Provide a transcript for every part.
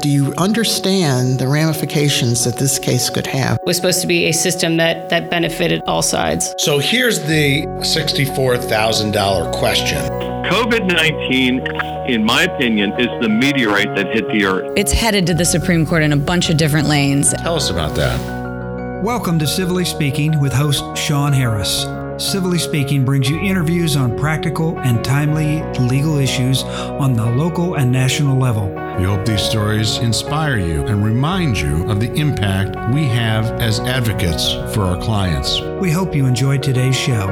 Do you understand the ramifications that this case could have? It was supposed to be a system that benefited all sides. So here's the $64,000 question. COVID-19, in my opinion, is the meteorite that hit the earth. It's headed to the Supreme Court in a bunch of different lanes. Tell us about that. Welcome to Civilly Speaking with host Sean Harris. Civilly Speaking brings you interviews on practical and timely legal issues on the local and national level. We hope these stories inspire you and remind you of the impact we have as advocates for our clients. We hope you enjoyed today's show.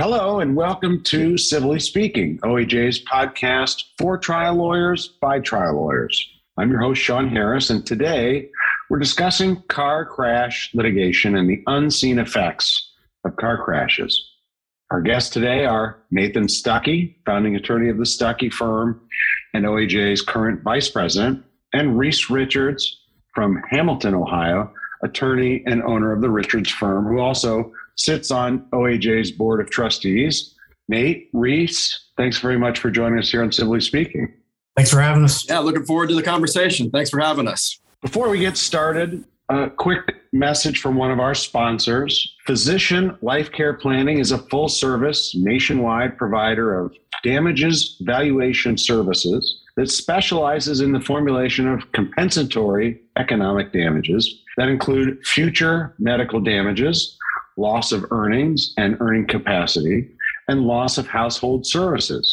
Hello and welcome to Civilly Speaking, OAJ's podcast for trial lawyers by trial lawyers. I'm your host, Sean Harris, and today we're discussing car crash litigation and the unseen effects of car crashes. Our guests today are Nathan Stuckey, founding attorney of the Stuckey Firm and OAJ's current vice president, and Reese Richards from Hamilton, Ohio, attorney and owner of the Richards Firm, who also sits on OAJ's board of trustees. Nate, Reese, thanks very much for joining us here on Civilly Speaking. Thanks for having us. Yeah, looking forward to the conversation. Thanks for having us. Before we get started, a quick message from one of our sponsors. Physician Life Care Planning is a full-service, nationwide provider of damages valuation services that specializes in the formulation of compensatory economic damages that include future medical damages, loss of earnings and earning capacity, and loss of household services.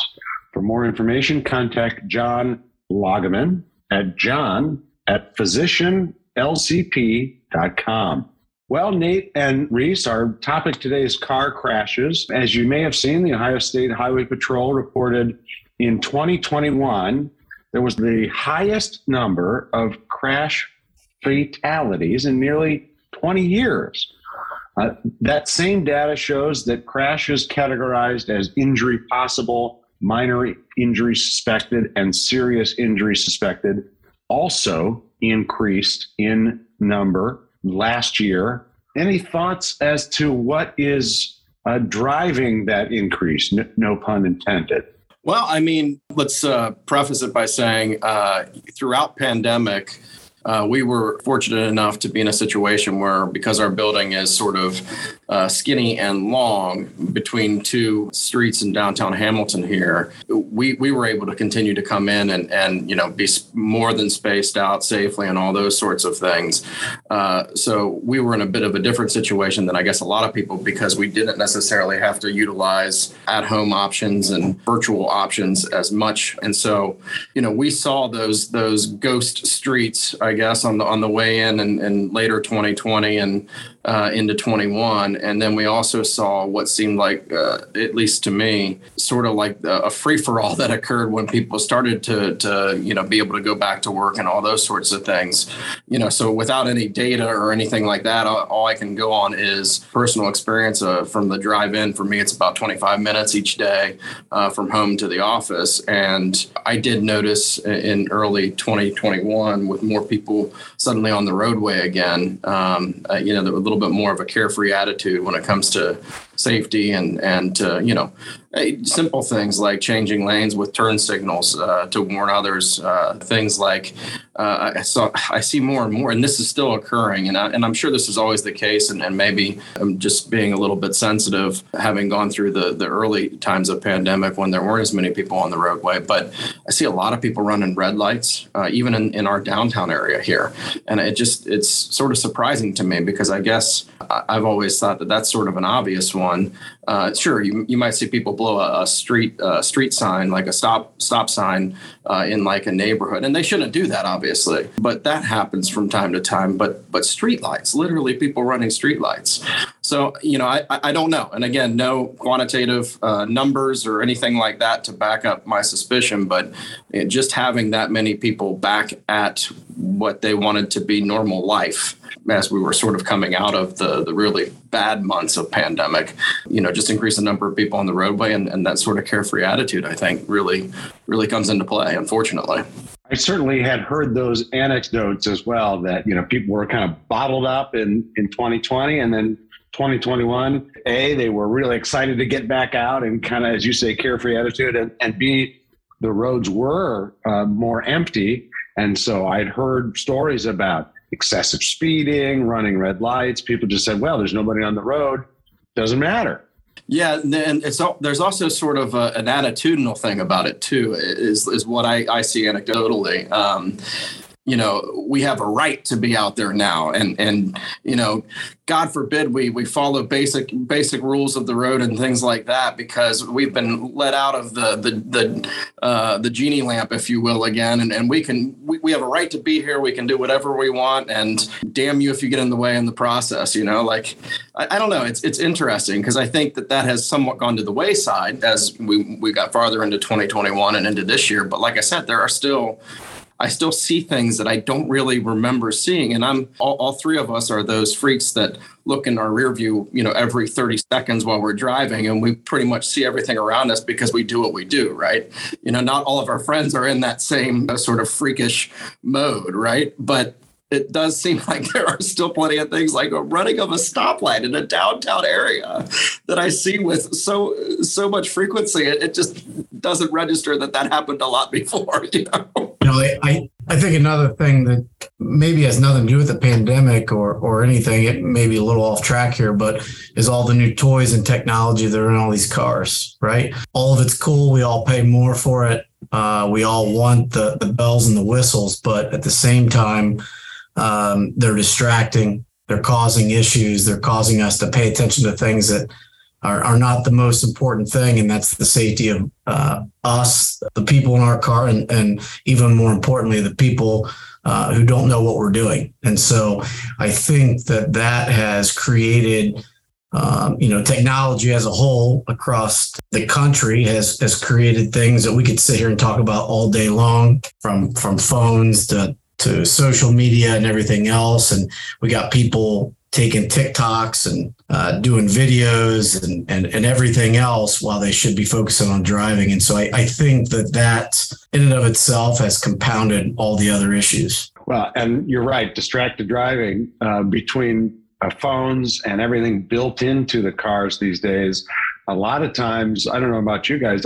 For more information, contact John Lagaman at john@physicianlcp.com. Well, Nate and Reese, our topic today is car crashes. As you may have seen, the Ohio State Highway Patrol reported in 2021, there was the highest number of crash fatalities in nearly 20 years. That same data shows that crashes categorized as injury possible, minor injury suspected, and serious injury suspected also increased in number last year. Any thoughts as to what is driving that increase? No pun intended. Well, I mean, let's preface it by saying throughout pandemic, we were fortunate enough to be in a situation where, because our building is sort of skinny and long between two streets in downtown Hamilton here, we were able to continue to come in and you know, be more than spaced out safely and all those sorts of things. So we were in a bit of a different situation than I guess a lot of people, because we didn't necessarily have to utilize at-home options and virtual options as much. And so, you know, we saw those ghost streets, I guess, on the way in and later 2020 and into 21. And then we also saw what seemed like, at least to me, sort of like a free for all that occurred when people started to, you know, be able to go back to work and all those sorts of things, you know. So without any data or anything like that, all I can go on is personal experience from the drive in. For me, it's about 25 minutes each day from home to the office. And I did notice in early 2021 with more people suddenly on the roadway again, you know, a little bit more of a carefree attitude when it comes to safety and you know, simple things like changing lanes with turn signals to warn others, things like I see more and more, and this is still occurring, and I'm sure this is always the case, and maybe I'm just being a little bit sensitive, having gone through the early times of pandemic when there weren't as many people on the roadway, but I see a lot of people running red lights, even in our downtown area here, and it's sort of surprising to me, because I guess I've always thought that that's sort of an obvious one. Sure, you might see people blow a street sign, like a stop sign in like a neighborhood, and they shouldn't do that, obviously. But that happens from time to time. But street lights, literally people running street lights. So, you know, I don't know. And again, no quantitative numbers or anything like that to back up my suspicion. But just having that many people back at what they wanted to be normal life as we were sort of coming out of the really bad months of pandemic, you know, just increase the number of people on the roadway and that sort of carefree attitude, I think, really, really comes into play, unfortunately. I certainly had heard those anecdotes as well, that, you know, people were kind of bottled up in 2020, and then 2021, A, they were really excited to get back out and kind of, as you say, carefree attitude, and B, the roads were more empty. And so I'd heard stories about excessive speeding, running red lights. People just said, well, there's nobody on the road. Doesn't matter. Yeah. And it's all, there's also sort of an attitudinal thing about it, too, is what I see anecdotally. You know, we have a right to be out there now. And you know, God forbid we follow basic rules of the road and things like that, because we've been let out of the genie lamp, if you will, again. And we have a right to be here. We can do whatever we want, and damn you if you get in the way in the process, you know, like, I don't know. It's interesting, because I think that has somewhat gone to the wayside as we got farther into 2021 and into this year. But like I said, I still see things that I don't really remember seeing. And I'm all three of us are those freaks that look in our rear view, you know, every 30 seconds while we're driving. And we pretty much see everything around us because we do what we do, right? You know, not all of our friends are in that same sort of freakish mode, right? But it does seem like there are still plenty of things like a running of a stoplight in a downtown area that I see with so much frequency. It just doesn't register that happened a lot before, you know? You know, I think another thing that maybe has nothing to do with the pandemic or anything, it may be a little off track here, but is all the new toys and technology that are in all these cars, right? All of it's cool. We all pay more for it. We all want the bells and the whistles, but at the same time, they're distracting, they're causing issues, they're causing us to pay attention to things that are not the most important thing. And that's the safety of us, the people in our car, and even more importantly, the people who don't know what we're doing. And so I think that has created, you know, technology as a whole across the country has created things that we could sit here and talk about all day long, from phones to social media and everything else. And we got people taking TikToks and doing videos and everything else while they should be focusing on driving. And so I think that in and of itself has compounded all the other issues. Well, and you're right, distracted driving between phones and everything built into the cars these days. A lot of times, I don't know about you guys,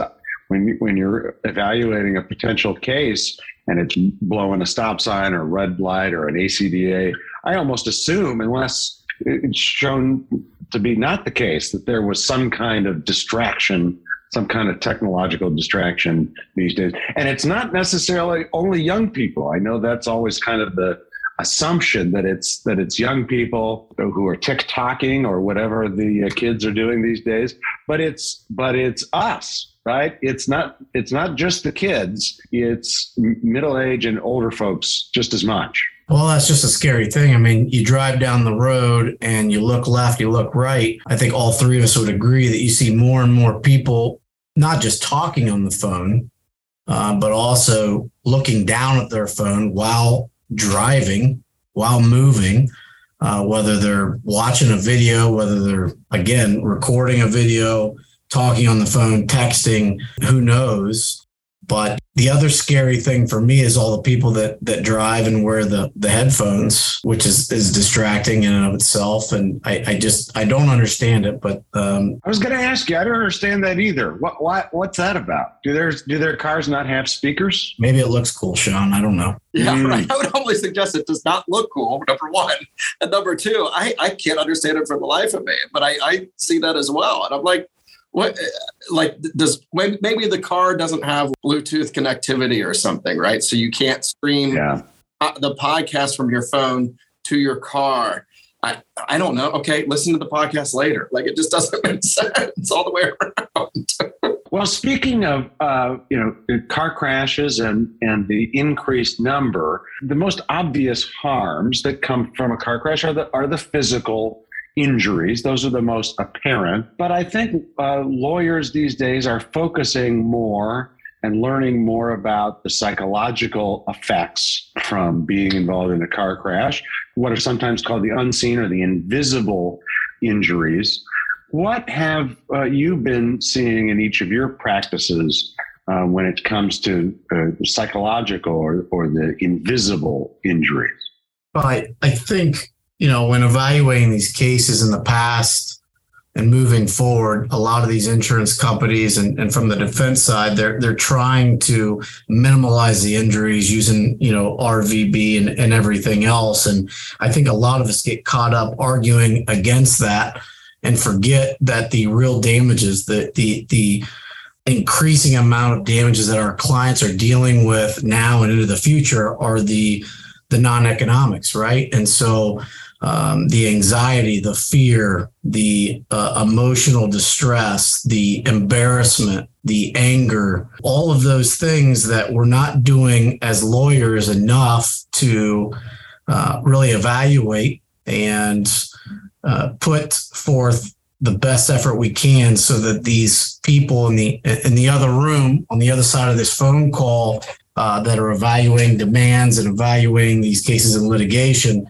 when you're evaluating a potential case, and it's blowing a stop sign or red light or an ACDA, I almost assume, unless it's shown to be not the case, that there was some kind of distraction, some kind of technological distraction these days. And it's not necessarily only young people. I know that's always kind of the assumption that it's young people who are TikToking or whatever the kids are doing these days, but it's us. Right? It's not just the kids, it's middle age and older folks just as much. Well, that's just a scary thing. I mean, you drive down the road and you look left, you look right. I think all three of us would agree that you see more and more people not just talking on the phone, but also looking down at their phone while driving, while moving, whether they're watching a video, whether they're, again, recording a video, talking on the phone, texting, who knows. But the other scary thing for me is all the people that drive and wear the headphones, which is distracting in and of itself. And I don't understand it, but. I was going to ask you, I don't understand that either. What's that about? Do their cars not have speakers? Maybe it looks cool, Sean. I don't know. Yeah, right. I would only suggest it does not look cool, number one. And number two, I can't understand it for the life of me, but I see that as well. And I'm like, what, like, does maybe the car doesn't have Bluetooth connectivity or something, right? So you can't stream the podcast from your phone to your car. I don't know. Okay, listen to the podcast later. Like, it just doesn't make sense all the way around. Well, speaking of you know, car crashes and the increased number, the most obvious harms that come from a car crash are the physical injuries. Those are the most apparent. But I think lawyers these days are focusing more and learning more about the psychological effects from being involved in a car crash, what are sometimes called the unseen or the invisible injuries. What have you been seeing in each of your practices when it comes to the psychological or the invisible injuries? Well, I think you know, when evaluating these cases in the past and moving forward, a lot of these insurance companies and from the defense side, they're trying to minimize the injuries using, you know, RVB and everything else. And I think a lot of us get caught up arguing against that and forget that the real damages, the increasing amount of damages that our clients are dealing with now and into the future are the non-economics, right? And so the anxiety, the fear, the emotional distress, the embarrassment, the anger, all of those things that we're not doing as lawyers enough to really evaluate and put forth the best effort we can so that these people in the other room on the other side of this phone call that are evaluating demands and evaluating these cases in litigation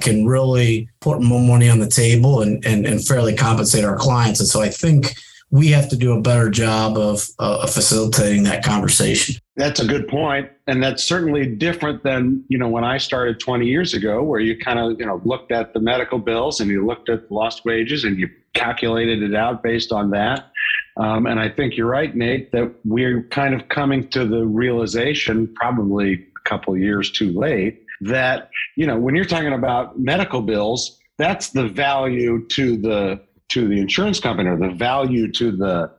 can really put more money on the table and fairly compensate our clients. And so I think we have to do a better job of facilitating that conversation. That's a good point. And that's certainly different than, you know, when I started 20 years ago, where you kind of, you know, looked at the medical bills and you looked at lost wages and you calculated it out based on that. And I think you're right, Nate, that we're kind of coming to the realization, probably a couple of years too late, that, you know, when you're talking about medical bills, that's the value to the insurance company, or the value to the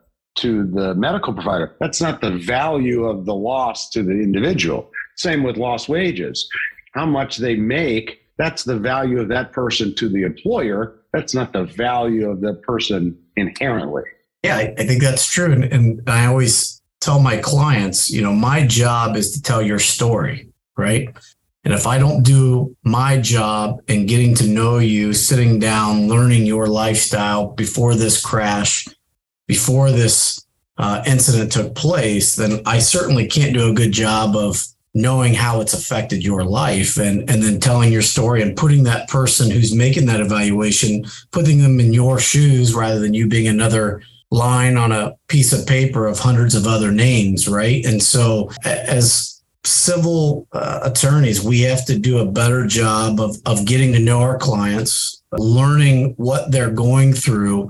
medical provider. That's not the value of the loss to the individual. Same with lost wages. How much they make, that's the value of that person to the employer. That's not the value of the person inherently. Yeah, I think that's true. And I always tell my clients, you know, my job is to tell your story, right? And if I don't do my job in getting to know you, sitting down, learning your lifestyle before this crash, before this incident took place, then I certainly can't do a good job of knowing how it's affected your life and then telling your story and putting that person who's making that evaluation, putting them in your shoes rather than you being another line on a piece of paper of hundreds of other names, right? And so as civil attorneys, we have to do a better job of getting to know our clients, learning what they're going through,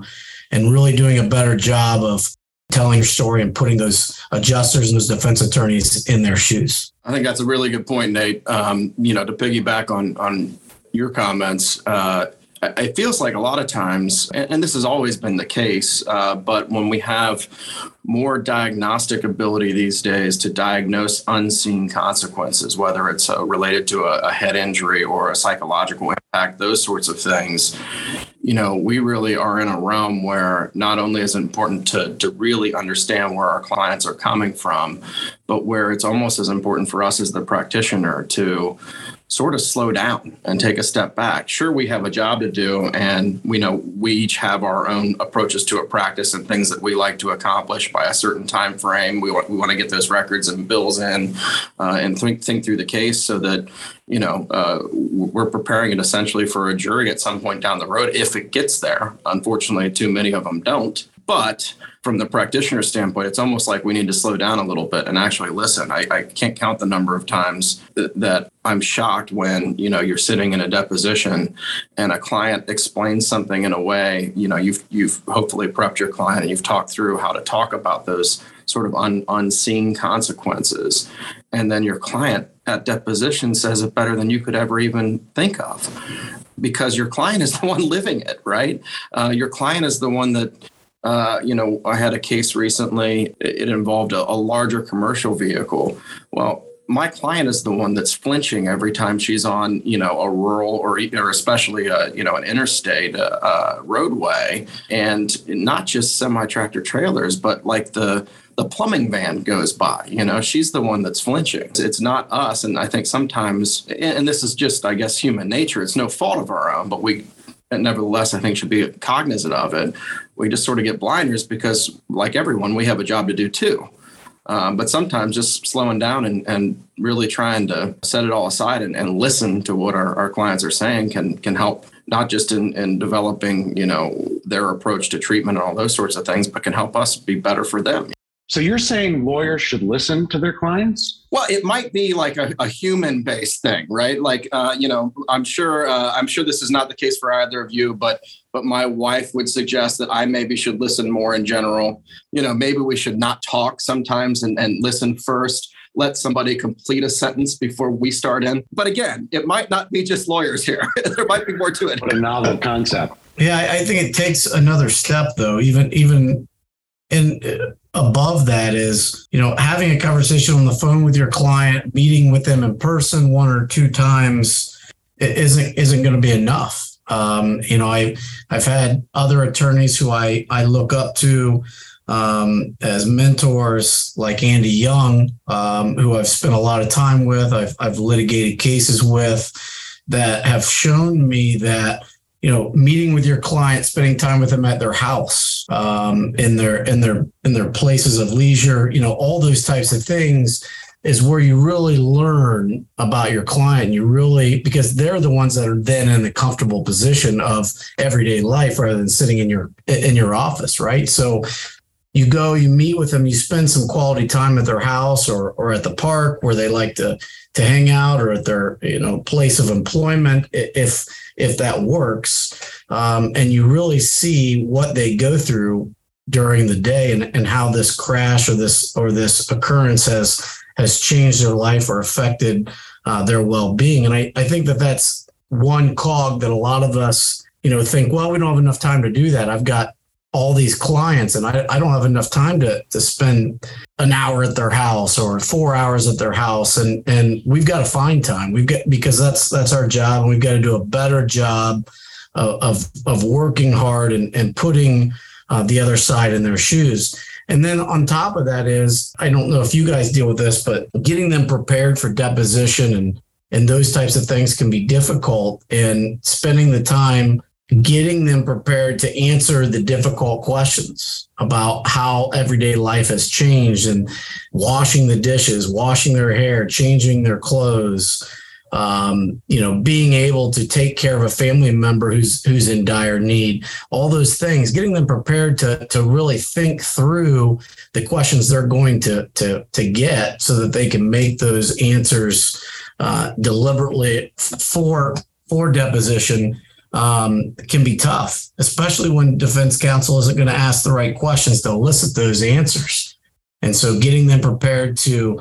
and really doing a better job of telling your story and putting those adjusters and those defense attorneys in their shoes. I think that's a really good point, Nate. You know, to piggyback on your comments, it feels like a lot of times, and this has always been the case, but when we have more diagnostic ability these days to diagnose unseen consequences, whether it's related to a head injury or a psychological impact, those sorts of things, you know, we really are in a realm where not only is it important to really understand where our clients are coming from, but where it's almost as important for us as the practitioner to sort of slow down and take a step back. Sure, we have a job to do, and we know we each have our own approaches to a practice and things that we like to accomplish by a certain time frame. We want to get those records and bills in and think through the case so that, you know, we're preparing it essentially for a jury at some point down the road if it gets there. Unfortunately, too many of them don't. But from the practitioner standpoint, it's almost like we need to slow down a little bit and actually listen. I can't count the number of times that I'm shocked when, you know, you're sitting in a deposition and a client explains something in a way, you know, you've hopefully prepped your client and you've talked through how to talk about those sort of unseen consequences. And then your client at deposition says it better than you could ever even think of, because your client is the one living it, right? Your client is the one that... you know, I had a case recently. It involved a larger commercial vehicle. Well, my client is the one that's flinching every time she's on, you know, a rural or especially, you know, an interstate roadway, and not just semi-tractor trailers, but like the plumbing van goes by, you know, she's the one that's flinching. It's not us. And I think sometimes, and this is just, I guess, human nature, it's no fault of our own, but and nevertheless, I think should be cognizant of it. We just sort of get blinders because, like everyone, we have a job to do too. But sometimes just slowing down and really trying to set it all aside and listen to what our clients are saying can help, not just in developing, you know, their approach to treatment and all those sorts of things, but can help us be better for them. So you're saying lawyers should listen to their clients? Well, it might be like a human-based thing, right? Like, I'm sure this is not the case for either of you, but my wife would suggest that I maybe should listen more in general. You know, maybe we should not talk sometimes and listen first. Let somebody complete a sentence before we start in. But again, it might not be just lawyers here. There might be more to it. What a novel concept. Yeah, I think it takes another step, though, even in... Above that is, you know, having a conversation on the phone with your client, meeting with them in person one or two times isn't going to be enough. I've had other attorneys who I look up to as mentors, like Andy Young, who I've spent a lot of time with. I've litigated cases with that have shown me that, you know, meeting with your client, spending time with them at their house, in their places of leisure, you know, all those types of things is where you really learn about your client. Because they're the ones that are then in the comfortable position of everyday life rather than sitting in your office, right? So you go, you meet with them, you spend some quality time at their house or at the park where they like to hang out, or at their, you know, place of employment, if that works. And you really see what they go through during the day and how this crash or this occurrence has changed their life or affected their well-being. And I think that's one cog that a lot of us, you know, think, well, we don't have enough time to do that. I've got all these clients and I don't have enough time to spend an hour at their house or 4 hours at their house. And we've got to find time. Because that's our job, and we've got to do a better job of working hard and putting the other side in their shoes. And then on top of that is, I don't know if you guys deal with this, but getting them prepared for deposition and those types of things can be difficult, and spending the time getting them prepared to answer the difficult questions about how everyday life has changed, and washing the dishes, washing their hair, changing their clothes, being able to take care of a family member who's in dire need, all those things, getting them prepared to really think through the questions they're going to get, so that they can make those answers deliberately for deposition, can be tough, especially when defense counsel isn't going to ask the right questions to elicit those answers. And so getting them prepared to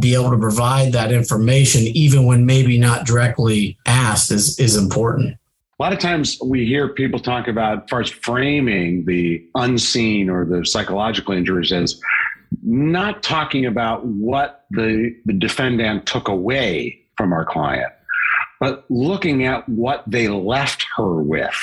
be able to provide that information, even when maybe not directly asked, is important. A lot of times we hear people talk about first framing the unseen or the psychological injuries as not talking about what the defendant took away from our client, but looking at what they left her with,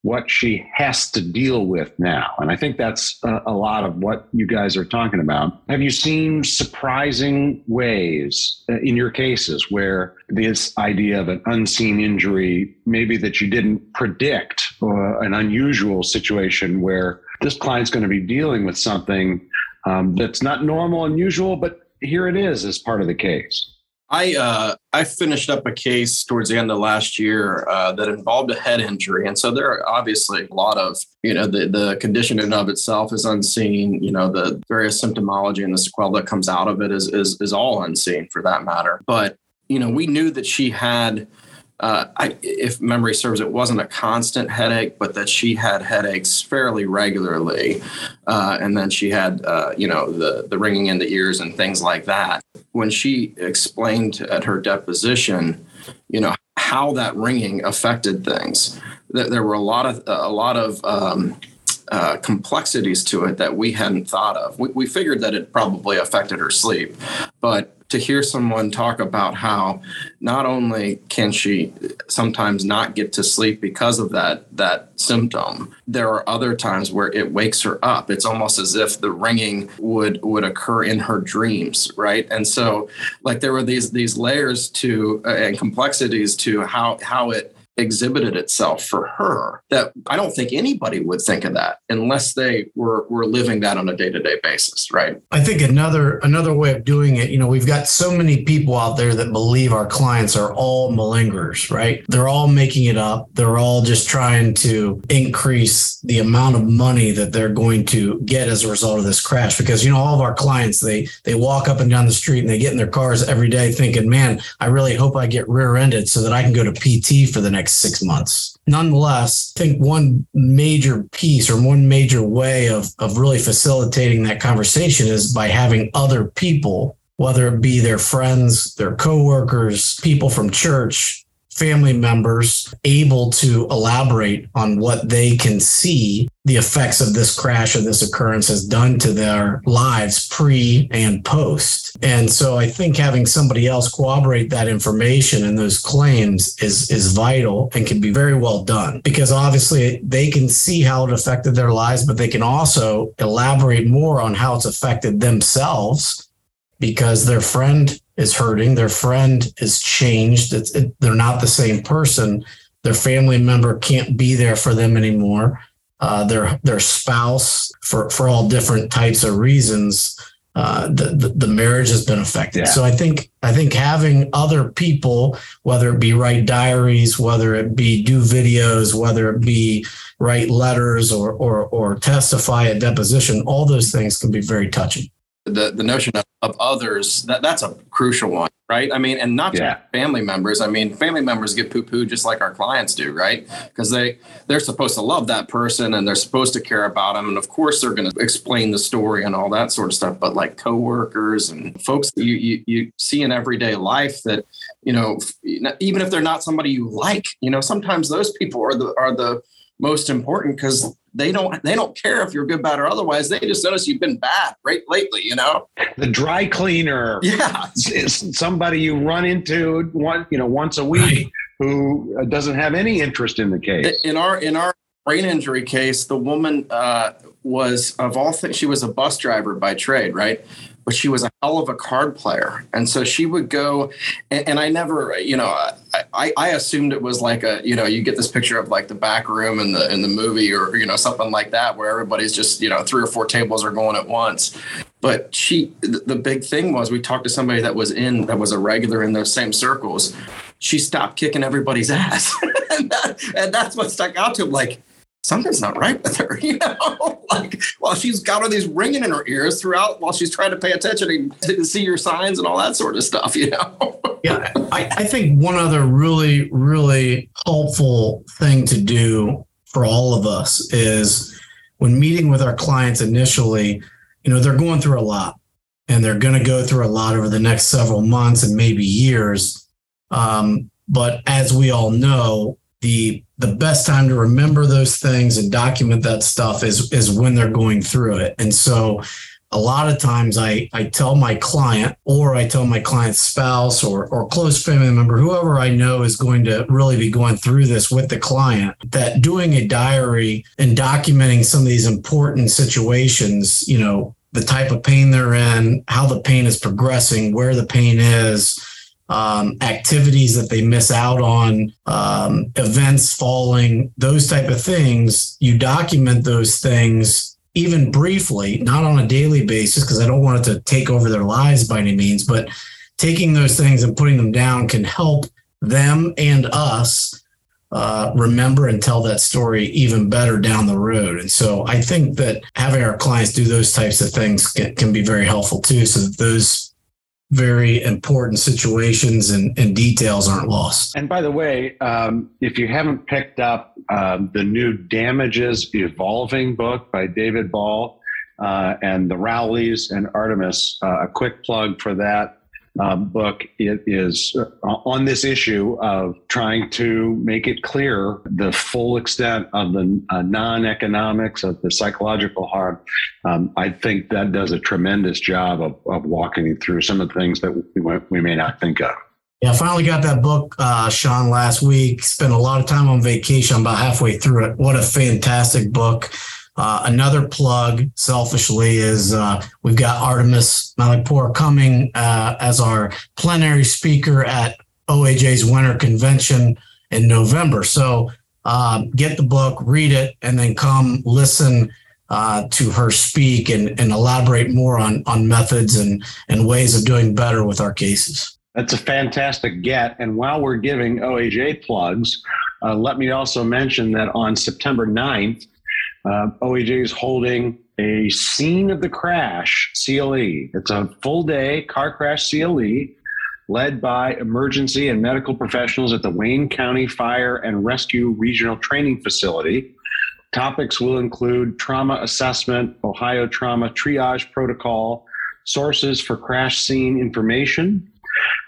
what she has to deal with now. And I think that's a lot of what you guys are talking about. Have you seen surprising ways in your cases where this idea of an unseen injury, maybe that you didn't predict, or an unusual situation where this client's going to be dealing with something that's not normal and usual, but here it is as part of the case? I finished up a case towards the end of last year that involved a head injury. And so there are obviously a lot of, you know, the condition in and of itself is unseen. You know, the various symptomology and the sequelae that comes out of it is all unseen for that matter. But, you know, we knew that she had, if memory serves, it wasn't a constant headache, but that she had headaches fairly regularly. And then she had, the ringing in the ears and things like that. When she explained at her deposition, you know, how that ringing affected things, there were a lot of complexities to it that we hadn't thought of. We figured that it probably affected her sleep, but to hear someone talk about how not only can she sometimes not get to sleep because of that symptom, there are other times where it wakes her up. It's almost as if the ringing would occur in her dreams, right? And so, like, there were these layers to and complexities to how it exhibited itself for her that I don't think anybody would think of that unless they were living that on a day-to-day basis, right? I think another way of doing it, you know, we've got so many people out there that believe our clients are all malingerers, right? They're all making it up. They're all just trying to increase the amount of money that they're going to get as a result of this crash. Because, you know, all of our clients, they walk up and down the street and they get in their cars every day thinking, man, I really hope I get rear-ended so that I can go to PT for the next 6 months. Nonetheless, I think one major piece or one major way of really facilitating that conversation is by having other people, whether it be their friends, their coworkers, people from church, family members, able to elaborate on what they can see the effects of this crash or this occurrence has done to their lives pre and post. And so I think having somebody else corroborate that information and those claims is vital and can be very well done, because obviously they can see how it affected their lives, but they can also elaborate more on how it's affected themselves because their friend is hurting, their friend is changed, they're not the same person, their family member can't be there for them anymore. Their spouse, for all different types of reasons, the marriage has been affected. Yeah. So I think having other people, whether it be write diaries, whether it be do videos, whether it be write letters or testify at deposition, all those things can be very touching. The notion of others, that's a crucial one, right? I mean, and not just family members. I mean, family members get poo-poo just like our clients do, right? Because they're supposed to love that person and they're supposed to care about them. And of course, they're going to explain the story and all that sort of stuff. But like coworkers and folks that you see in everyday life that, you know, even if they're not somebody you like, you know, sometimes those people are the most important because they don't care if you're good, bad, or otherwise. They just notice you've been bad right lately, you know? The dry cleaner. Yeah. Is somebody you run into once a week who doesn't have any interest in the case. In our brain injury case, the woman was, of all things, she was a bus driver by trade, right? But she was a hell of a card player. And so she would go, and I never, you know, I assumed it was like a, you know, you get this picture of like the back room in the movie or, you know, something like that where everybody's just, you know, 3 or 4 tables are going at once. But the big thing was we talked to somebody that was a regular in those same circles. She stopped kicking everybody's ass. and that's what stuck out to him. Like, something's not right with her, you know, like well, she's got all these ringing in her ears throughout while she's trying to pay attention and see your signs and all that sort of stuff, you know? Yeah, I think one other really, really helpful thing to do for all of us is when meeting with our clients initially, you know, they're going through a lot and they're going to go through a lot over the next several months and maybe years. But as we all know, the best time to remember those things and document that stuff is when they're going through it. And so a lot of times I tell my client or I tell my client's spouse or close family member, whoever I know is going to really be going through this with the client, that doing a diary and documenting some of these important situations, you know, the type of pain they're in, how the pain is progressing, where the pain is, activities that they miss out on, events falling, those type of things. You document those things even briefly, not on a daily basis, because I don't want it to take over their lives by any means, but taking those things and putting them down can help them and us remember and tell that story even better down the road. And so I think that having our clients do those types of things can be very helpful too, so that those very important situations and details aren't lost. And by the way, if you haven't picked up the new Damages Evolving book by David Ball and the Rowleys and Artemis, a quick plug for that book. It is on this issue of trying to make it clear the full extent of the non-economics of the psychological harm. I think that does a tremendous job of walking you through some of the things that we may not think of. Yeah, I finally got that book, Sean, last week. Spent a lot of time on vacation. I'm about halfway through it. What a fantastic book. Another plug, selfishly, is we've got Artemis Malikpour coming as our plenary speaker at OAJ's Winter Convention in November. So get the book, read it, and then come listen to her speak and elaborate more on methods and ways of doing better with our cases. That's a fantastic get. And while we're giving OAJ plugs, let me also mention that on September 9th, OAJ is holding a Scene of the Crash CLE. It's a full day car crash CLE led by emergency and medical professionals at the Wayne County Fire and Rescue Regional Training Facility. Topics will include trauma assessment, Ohio trauma triage protocol, sources for crash scene information.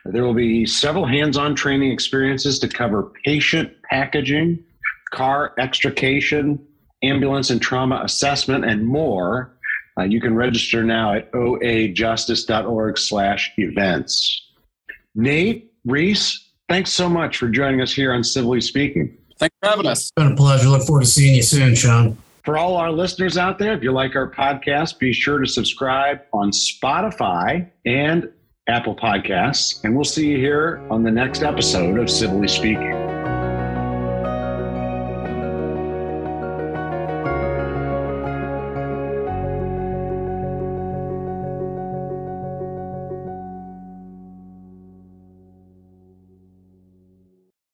There will be several hands-on training experiences to cover patient packaging, car extrication, ambulance and trauma assessment, and more. You can register now at oajustice.org/events. Nate, Reese, thanks so much for joining us here on Civilly Speaking. Thanks for having us. It's been a pleasure. Look forward to seeing you soon, Sean. For all our listeners out there, if you like our podcast, be sure to subscribe on Spotify and Apple Podcasts, and we'll see you here on the next episode of Civilly Speaking.